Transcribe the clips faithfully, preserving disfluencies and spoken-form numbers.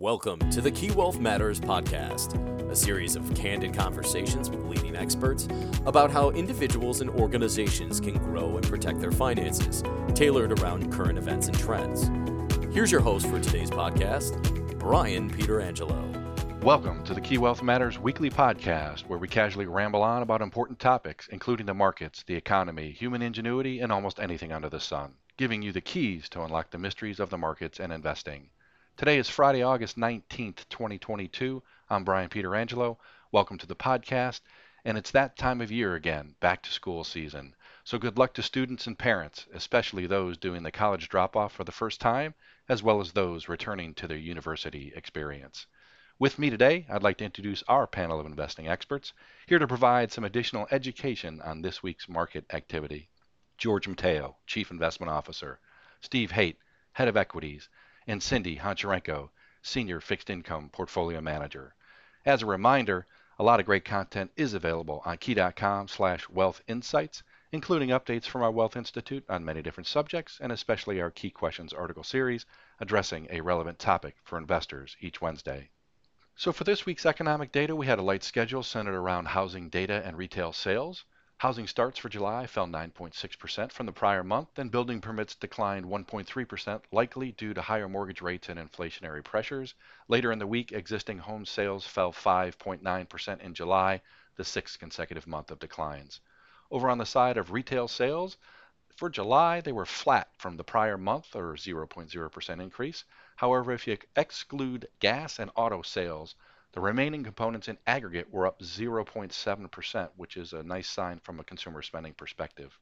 Welcome to the Key Wealth Matters podcast, a series of candid conversations with leading experts about how individuals and organizations can grow and protect their finances, tailored around current events and trends. Here's your host for today's podcast, Brian Pietrangelo. Welcome to the Key Wealth Matters weekly podcast, where we casually ramble on about important topics, including the markets, the economy, human ingenuity, and almost anything under the sun, giving you the keys to unlock the mysteries of the markets and investing. Today is Friday, August nineteenth, twenty twenty-two. I'm Brian Pietrangelo. Welcome to the podcast. And it's that time of year again, back to school season. So good luck to students and parents, especially those doing the college drop-off for the first time, as well as those returning to their university experience. With me today, I'd like to introduce our panel of investing experts, here to provide some additional education on this week's market activity. George Mateo, Chief Investment Officer, Steve Haight, Head of Equities, and Cindy Honcharenko, Senior Fixed Income Portfolio Manager. As a reminder, a lot of great content is available on key.com slash wealth insights, including updates from our Wealth Institute on many different subjects, and especially our Key Questions article series addressing a relevant topic for investors each Wednesday. So for this week's economic data, we had a light schedule centered around housing data and retail sales. Housing starts for July fell nine point six percent from the prior month, and building permits declined one point three percent, likely due to higher mortgage rates and inflationary pressures. Later in the week, existing home sales fell five point nine percent in July, the sixth consecutive month of declines. Over on the side of retail sales, for July, they were flat from the prior month, or zero point zero percent increase. However, if you exclude gas and auto sales, the remaining components in aggregate were up zero point seven percent, which is a nice sign from a consumer spending perspective.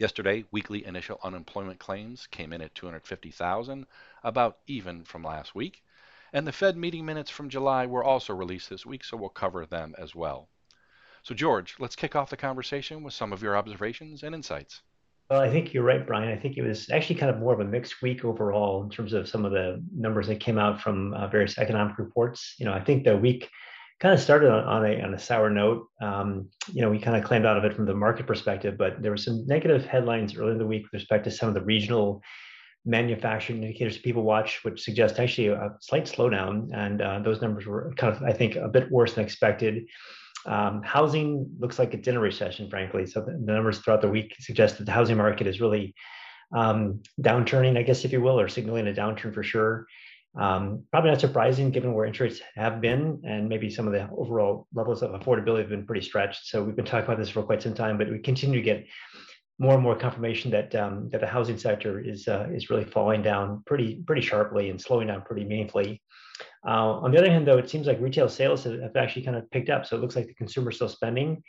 Yesterday, weekly initial unemployment claims came in at two hundred fifty thousand, about even from last week. And the Fed meeting minutes from July were also released this week, so we'll cover them as well. So George, let's kick off the conversation with some of your observations and insights. Well, I think you're right, Brian. I think it was actually kind of more of a mixed week overall in terms of some of the numbers that came out from uh, various economic reports. You know, I think the week kind of started on, on, a, on a sour note. Um, you know, we kind of clammed out of it from the market perspective, but there were some negative headlines earlier in the week with respect to some of the regional manufacturing indicators people watch, which suggest actually a slight slowdown. And uh, those numbers were kind of, I think, a bit worse than expected. Um, housing looks like it's in a recession, frankly. So the, the numbers throughout the week suggest that the housing market is really um, downturning, I guess, if you will, or signaling a downturn for sure. Um, probably not surprising given where interest rates have been, and maybe some of the overall levels of affordability have been pretty stretched. So we've been talking about this for quite some time, but we continue to get more and more confirmation that um, that the housing sector is uh, is really falling down pretty pretty sharply and slowing down pretty meaningfully. Uh, on the other hand, though, it seems like retail sales have, have actually kind of picked up. So it looks like the consumer is still spending.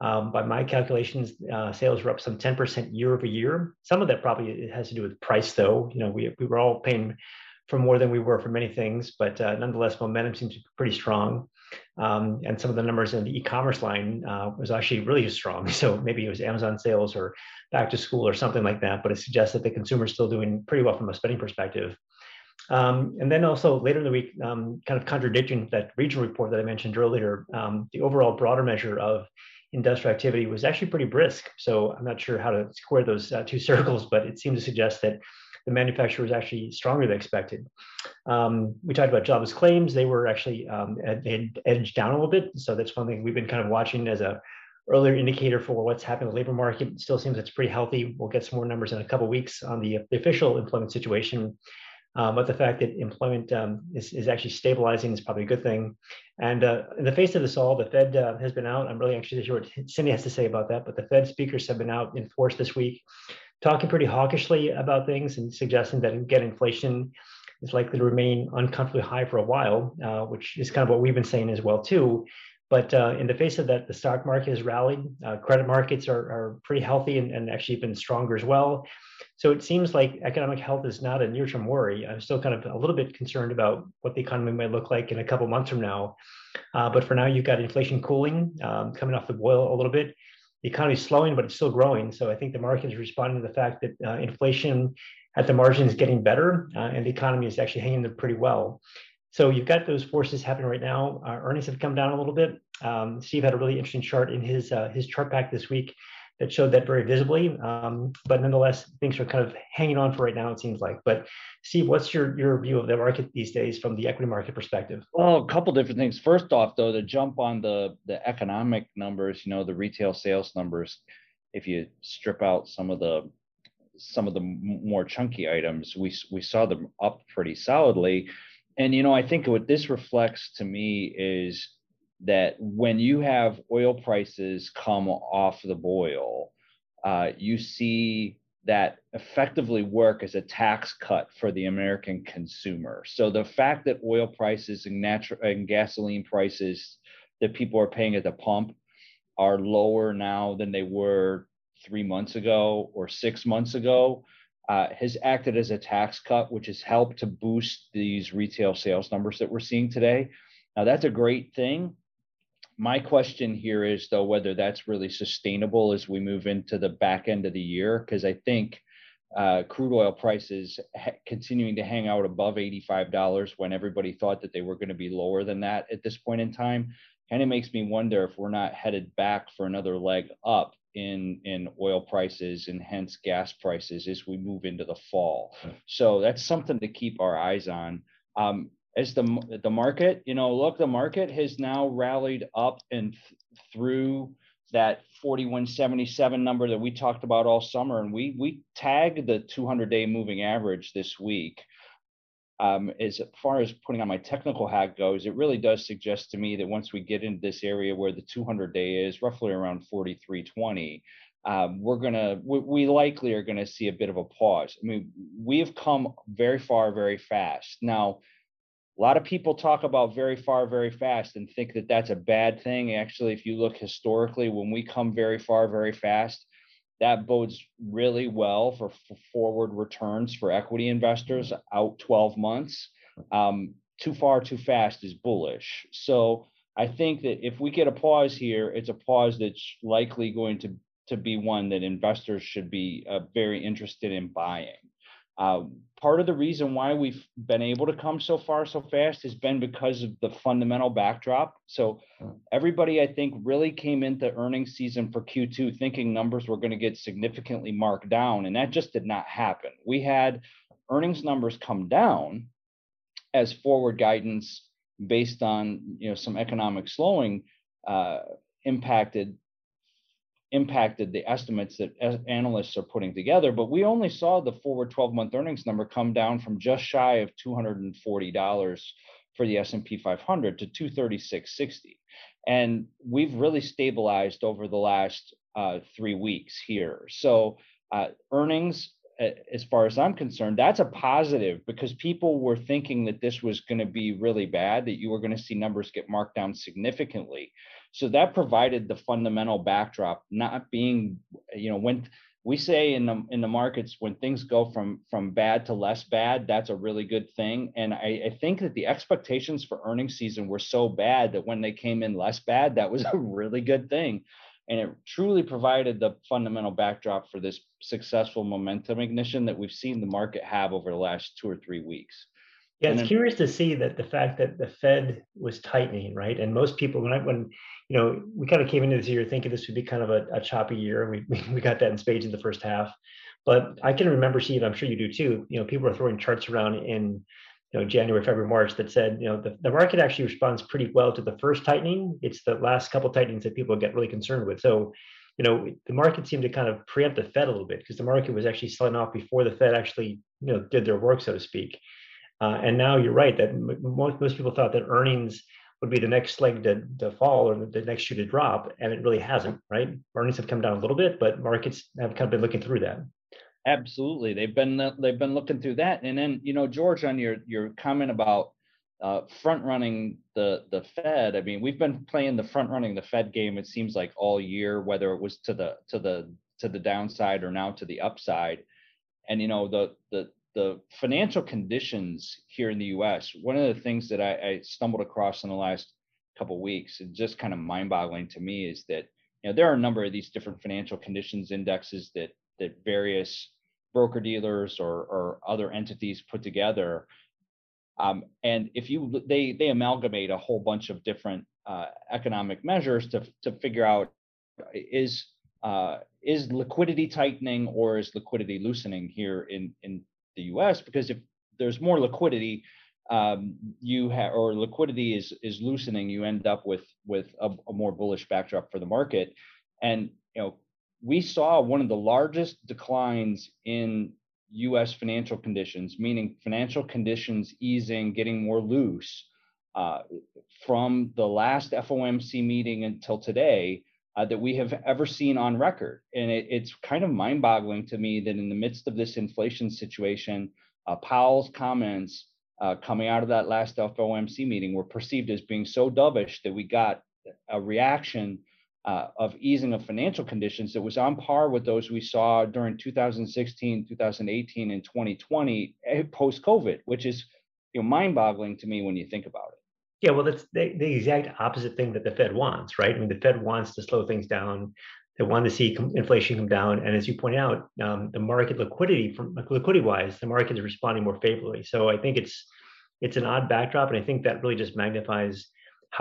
Um, by my calculations, uh, sales were up some ten percent year over year. Some of that probably has to do with price, though. You know, we we were all paying for more than we were for many things, but uh, nonetheless, momentum seems to be pretty strong. Um, and some of the numbers in the e-commerce line uh, was actually really strong. So maybe it was Amazon sales or back to school or something like that, but it suggests that the consumer is still doing pretty well from a spending perspective. Um, and then also later in the week, um, kind of contradicting that regional report that I mentioned earlier, um, the overall broader measure of industrial activity was actually pretty brisk. So I'm not sure how to square those uh, two circles, but it seemed to suggest that the manufacturer was actually stronger than expected. Um, we talked about jobless claims. They were actually um, they edged down a little bit. So that's one thing we've been kind of watching as a earlier indicator for what's happening with the labor market. It still seems it's pretty healthy. We'll get some more numbers in a couple of weeks on the, the official employment situation. Um, but the fact that employment um, is, is actually stabilizing is probably a good thing. And uh, in the face of this all, the Fed uh, has been out. I'm really anxious to hear what Cindy has to say about that. But the Fed speakers have been out in force this week, talking pretty hawkishly about things and suggesting that, again, inflation is likely to remain uncomfortably high for a while, uh, which is kind of what we've been saying as well, too. But uh, in the face of that, the stock market has rallied. Uh, credit markets are, are pretty healthy and, and actually been stronger as well. So it seems like economic health is not a near-term worry. I'm still kind of a little bit concerned about what the economy might look like in a couple months from now. Uh, but for now, you've got inflation cooling, um, coming off the boil a little bit. The economy is slowing, but it's still growing. So I think the market is responding to the fact that uh, inflation at the margin is getting better, uh, and the economy is actually hanging there pretty well. So you've got those forces happening right now. Our earnings have come down a little bit. Um, Steve had a really interesting chart in his uh, his chart pack this week that showed that very visibly. Um, but nonetheless, things are kind of hanging on for right now, it seems like. But Steve, what's your, your view of the market these days from the equity market perspective? Well, a couple different things. First off, though, to jump on the, the economic numbers, you know, the retail sales numbers, if you strip out some of the some of the more chunky items, we, we saw them up pretty solidly. And, you know, I think what this reflects to me is that when you have oil prices come off the boil, uh, you see that effectively work as a tax cut for the American consumer. So the fact that oil prices and natural and gasoline prices that people are paying at the pump are lower now than they were three months ago or six months ago, uh, has acted as a tax cut, which has helped to boost these retail sales numbers that we're seeing today. Now, that's a great thing. My question here is, though, whether that's really sustainable as we move into the back end of the year, because I think uh, crude oil prices ha- continuing to hang out above eighty-five dollars when everybody thought that they were going to be lower than that at this point in time, kind of makes me wonder if we're not headed back for another leg up in, in oil prices and hence gas prices as we move into the fall. So that's something to keep our eyes on. Um, as the, the market, you know, look, the market has now rallied up and th- through that forty-one seventy-seven number that we talked about all summer. And we, we tagged the two hundred day moving average this week. Um, as far as putting on my technical hat goes, it really does suggest to me that once we get into this area where the two hundred day is roughly around forty-three twenty, um, we're gonna we, we likely are gonna see a bit of a pause. I mean, we have come very far, very fast. Now, a lot of people talk about very far, very fast and think that that's a bad thing. Actually, if you look historically, when we come very far, very fast, that bodes really well for, for forward returns for equity investors out twelve months. Um, too far, too fast is bullish. So I think that if we get a pause here, it's a pause that's likely going to, to be one that investors should be uh, very interested in buying. Uh, part of the reason why we've been able to come so far so fast has been because of the fundamental backdrop. So everybody, I think, really came into earnings season for Q two thinking numbers were going to get significantly marked down, and that just did not happen. We had earnings numbers come down as forward guidance based on, you know, some economic slowing uh, impacted impacted the estimates that analysts are putting together, but we only saw the forward twelve month earnings number come down from just shy of two hundred forty dollars for the S and P five hundred to two thirty-six sixty. And we've really stabilized over the last uh, three weeks here. So uh, earnings, as far as I'm concerned, that's a positive because people were thinking that this was going to be really bad, that you were going to see numbers get marked down significantly. So that provided the fundamental backdrop, not being, you know, when we say in the in the markets, when things go from from bad to less bad, that's a really good thing. And I, I think that the expectations for earnings season were so bad that when they came in less bad, that was a really good thing. And it truly provided the fundamental backdrop for this successful momentum ignition that we've seen the market have over the last two or three weeks. Yeah, it's then- curious to see that the fact that the Fed was tightening, right? And most people, when I, when you know, we kind of came into this year thinking this would be kind of a, a choppy year, and we we got that in spades in the first half. But I can remember, Steve, I'm sure you do too. You know, people are throwing charts around in, you know, January, February, March that said, you know, the, the market actually responds pretty well to the first tightening. It's the last couple of tightenings that people get really concerned with. So, you know, the market seemed to kind of preempt the Fed a little bit because the market was actually selling off before the Fed actually, you know, did their work, so to speak. Uh, and now you're right that m- most, most people thought that earnings would be the next leg to, to fall or the next shoe to drop, and it really hasn't, right? Earnings have come down a little bit, but markets have kind of been looking through that. Absolutely. They've been they've been looking through that. And then, you know, George, on your your comment about uh, front running the, the Fed, I mean, we've been playing the front running the Fed game, it seems like all year, whether it was to the to the to the downside or now to the upside. And, you know, the the the financial conditions here in the U S, one of the things that I, I stumbled across in the last couple of weeks, and just kind of mind boggling to me, is that, you know, there are a number of these different financial conditions indexes that that various broker dealers or, or other entities put together. Um, and if you, they, they amalgamate a whole bunch of different uh, economic measures to, to figure out is, uh, is liquidity tightening or is liquidity loosening here in, in the U S? Because if there's more liquidity, um, you ha or liquidity is is loosening, you end up with with a, a more bullish backdrop for the market. And you know, we saw one of the largest declines in U S financial conditions, meaning financial conditions easing, getting more loose, uh, from the last F O M C meeting until today, uh, that we have ever seen on record. And it, it's kind of mind-boggling to me that in the midst of this inflation situation, uh, Powell's comments uh, coming out of that last F O M C meeting were perceived as being so dovish that we got a reaction Uh, of easing of financial conditions that was on par with those we saw during two thousand sixteen, two thousand eighteen, and twenty twenty post-COVID, which is, you know, mind-boggling to me when you think about it. Yeah, well, that's the, the exact opposite thing that the Fed wants, right? I mean, the Fed wants to slow things down. They want to see inflation come down, and as you point out, um, the market liquidity, from liquidity-wise, the market is responding more favorably. So I think it's it's an odd backdrop, and I think that really just magnifies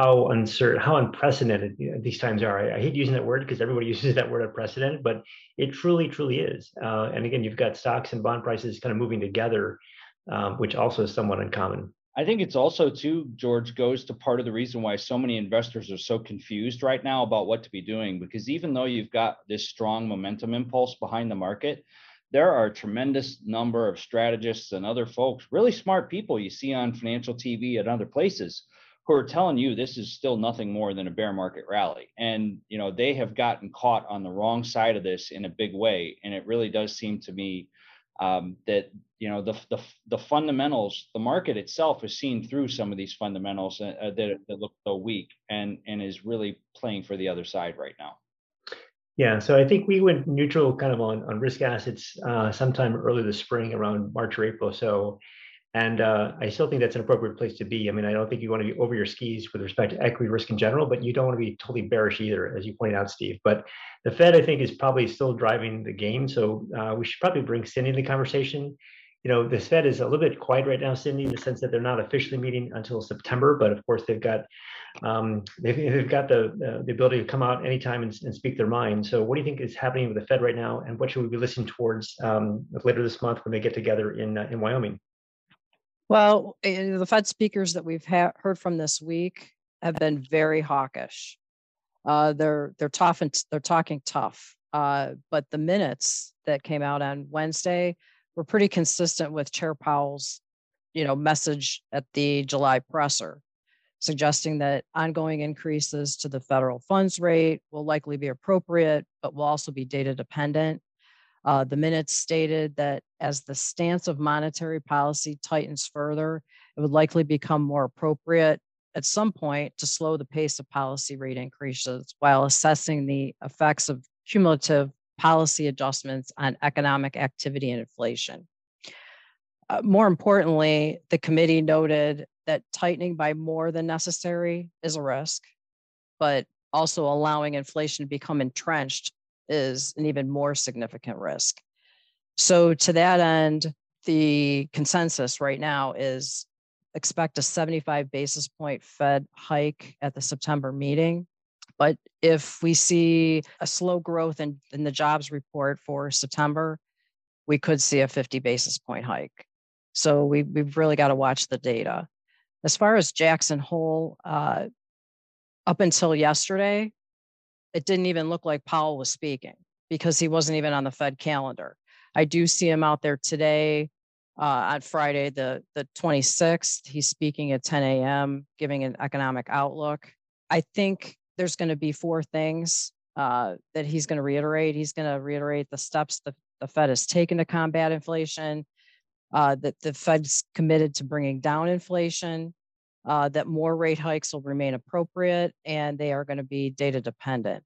how uncertain, how unprecedented these times are. I, I hate using that word because everybody uses that word unprecedented, but it truly, truly is. Uh, and again, you've got stocks and bond prices kind of moving together, um, which also is somewhat uncommon. I think it's also too, George, goes to part of the reason why so many investors are so confused right now about what to be doing, because even though you've got this strong momentum impulse behind the market, there are a tremendous number of strategists and other folks, really smart people you see on financial T V and other places, who are telling you this is still nothing more than a bear market rally. And you know, they have gotten caught on the wrong side of this in a big way. And it really does seem to me um, that you know, the, the, the fundamentals, the market itself is seen through some of these fundamentals uh, that, that look so weak and, and is really playing for the other side right now. Yeah, so I think we went neutral kind of on, on risk assets uh, sometime early this spring, around March or April. So And uh, I still think that's an appropriate place to be. I mean, I don't think you want to be over your skis with respect to equity risk in general, but you don't want to be totally bearish either, as you pointed out, Steve. But the Fed, I think, is probably still driving the game. So uh, we should probably bring Cindy in the conversation. You know, the Fed is a little bit quiet right now, Cindy, in the sense that they're not officially meeting until September. But of course, they've got um, they've, they've got the, uh, the ability to come out anytime and, and speak their mind. So what do you think is happening with the Fed right now? And what should we be listening towards um, later this month when they get together in, uh, in Wyoming? Well, the Fed speakers that we've ha heard from this week have been very hawkish. Uh, they're they're tough and they're talking tough. Uh, but the minutes that came out on Wednesday were pretty consistent with Chair Powell's, you know, message at the July presser, suggesting that ongoing increases to the federal funds rate will likely be appropriate, but will also be data dependent. Uh, the minutes stated that as the stance of monetary policy tightens further, it would likely become more appropriate at some point to slow the pace of policy rate increases while assessing the effects of cumulative policy adjustments on economic activity and inflation. Uh, more importantly, the committee noted that tightening by more than necessary is a risk, but also allowing inflation to become entrenched is an even more significant risk. So to that end, the consensus right now is expect a seventy-five basis point Fed hike at the September meeting. But if we see a slow growth in, in the jobs report for September, we could see a fifty basis point hike. So we, we've really got to watch the data. As far as Jackson Hole, uh, up until yesterday, it didn't even look like Powell was speaking because he wasn't even on the Fed calendar. I do see him out there today uh, on Friday, the, the twenty-sixth. He's speaking at ten A M, giving an economic outlook. I think there's going to be four things uh, that he's going to reiterate. He's going to reiterate the steps that the Fed has taken to combat inflation, uh, that the Fed's committed to bringing down inflation, Uh, that more rate hikes will remain appropriate, and they are going to be data dependent.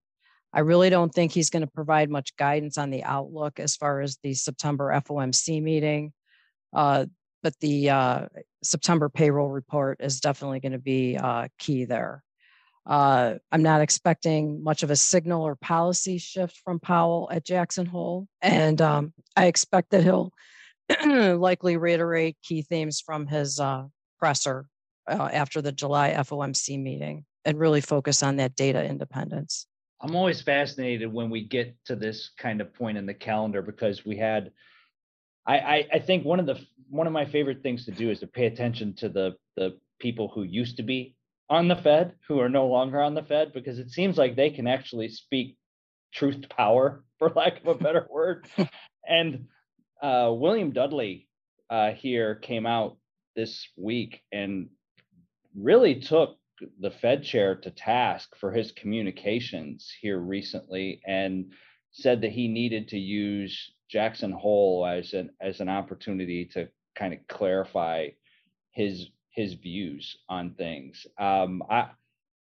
I really don't think he's going to provide much guidance on the outlook as far as the September F O M C meeting, uh, but the uh, September payroll report is definitely going to be uh, key there. Uh, I'm not expecting much of a signal or policy shift from Powell at Jackson Hole, and um, I expect that he'll likely reiterate key themes from his uh, presser Uh, after the July F O M C meeting and really focus on that data independence. I'm always fascinated when we get to this kind of point in the calendar, because we had, I, I, I think one of the, one of my favorite things to do is to pay attention to the, the people who used to be on the Fed, who are no longer on the Fed, because it seems like they can actually speak truth to power, for lack of a better word. And uh, William Dudley uh, here came out this week and really took the Fed chair to task for his communications here recently, and said that he needed to use Jackson Hole as an as an opportunity to kind of clarify his his views on things. Um, I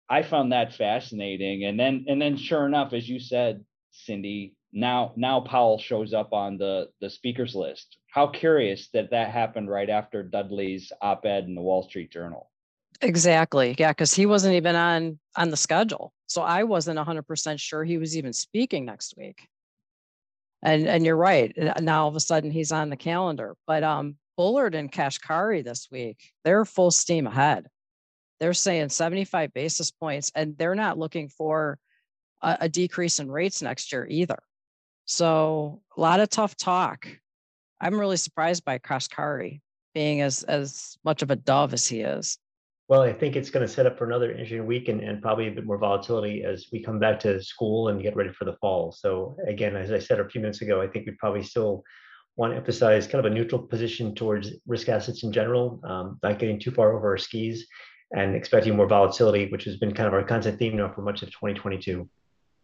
I found that fascinating, and then and then sure enough, as you said, Cindy, now now Powell shows up on the the speakers list. How curious that that happened right after Dudley's op-ed in the Wall Street Journal. Exactly. Yeah, because he wasn't even on on the schedule. So I wasn't one hundred percent sure he was even speaking next week. And and you're right. Now all of a sudden he's on the calendar. But um, Bullard and Kashkari this week, they're full steam ahead. They're saying seventy-five basis points, and they're not looking for a, a decrease in rates next year either. So a lot of tough talk. I'm really surprised by Kashkari being as as much of a dove as he is. Well, I think it's going to set up for another interesting week and, and probably a bit more volatility as we come back to school and get ready for the fall. So again, as I said a few minutes ago, I think we probably still want to emphasize kind of a neutral position towards risk assets in general, um, not getting too far over our skis and expecting more volatility, which has been kind of our constant theme now for much of twenty twenty-two.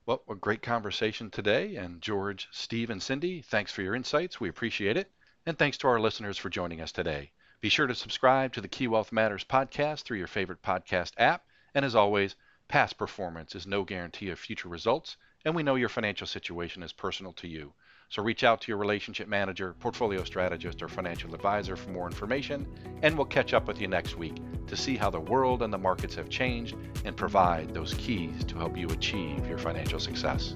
Well, a great conversation today. And George, Steve, and Cindy, thanks for your insights. We appreciate it. And thanks to our listeners for joining us today. Be sure to subscribe to the Key Wealth Matters podcast through your favorite podcast app. And as always, past performance is no guarantee of future results, and we know your financial situation is personal to you. So reach out to your relationship manager, portfolio strategist, or financial advisor for more information, and we'll catch up with you next week to see how the world and the markets have changed and provide those keys to help you achieve your financial success.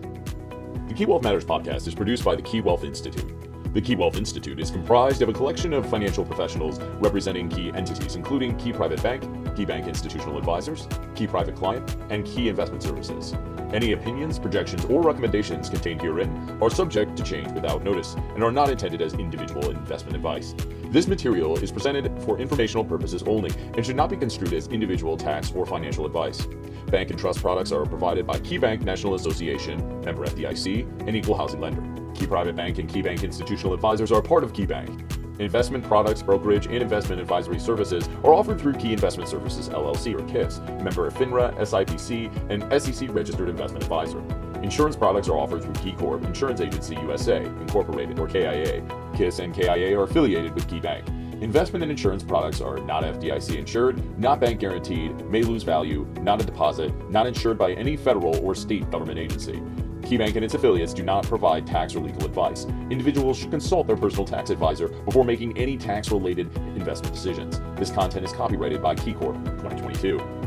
The Key Wealth Matters podcast is produced by the Key Wealth Institute. The Key Wealth Institute is comprised of a collection of financial professionals representing key entities, including Key Private Bank, KeyBank Institutional Advisors, Key Private Client, and Key Investment Services. Any opinions, projections, or recommendations contained herein are subject to change without notice and are not intended as individual investment advice. This material is presented for informational purposes only and should not be construed as individual tax or financial advice. Bank and trust products are provided by KeyBank National Association, member F D I C, and equal housing lender. Key Private Bank and KeyBank Institutional Advisors are part of KeyBank. Investment products, brokerage, and investment advisory services are offered through Key Investment Services, L L C, or KISS, member of FINRA, S I P C, and S E C Registered Investment Advisor. Insurance products are offered through KeyCorp, Insurance Agency U S A, Incorporated, or K I A. KISS and K I A are affiliated with KeyBank. Investment and insurance products are not F D I C insured, not bank guaranteed, may lose value, not a deposit, not insured by any federal or state government agency. KeyBank and its affiliates do not provide tax or legal advice. Individuals should consult their personal tax advisor before making any tax-related investment decisions. This content is copyrighted by KeyCorp twenty twenty-two.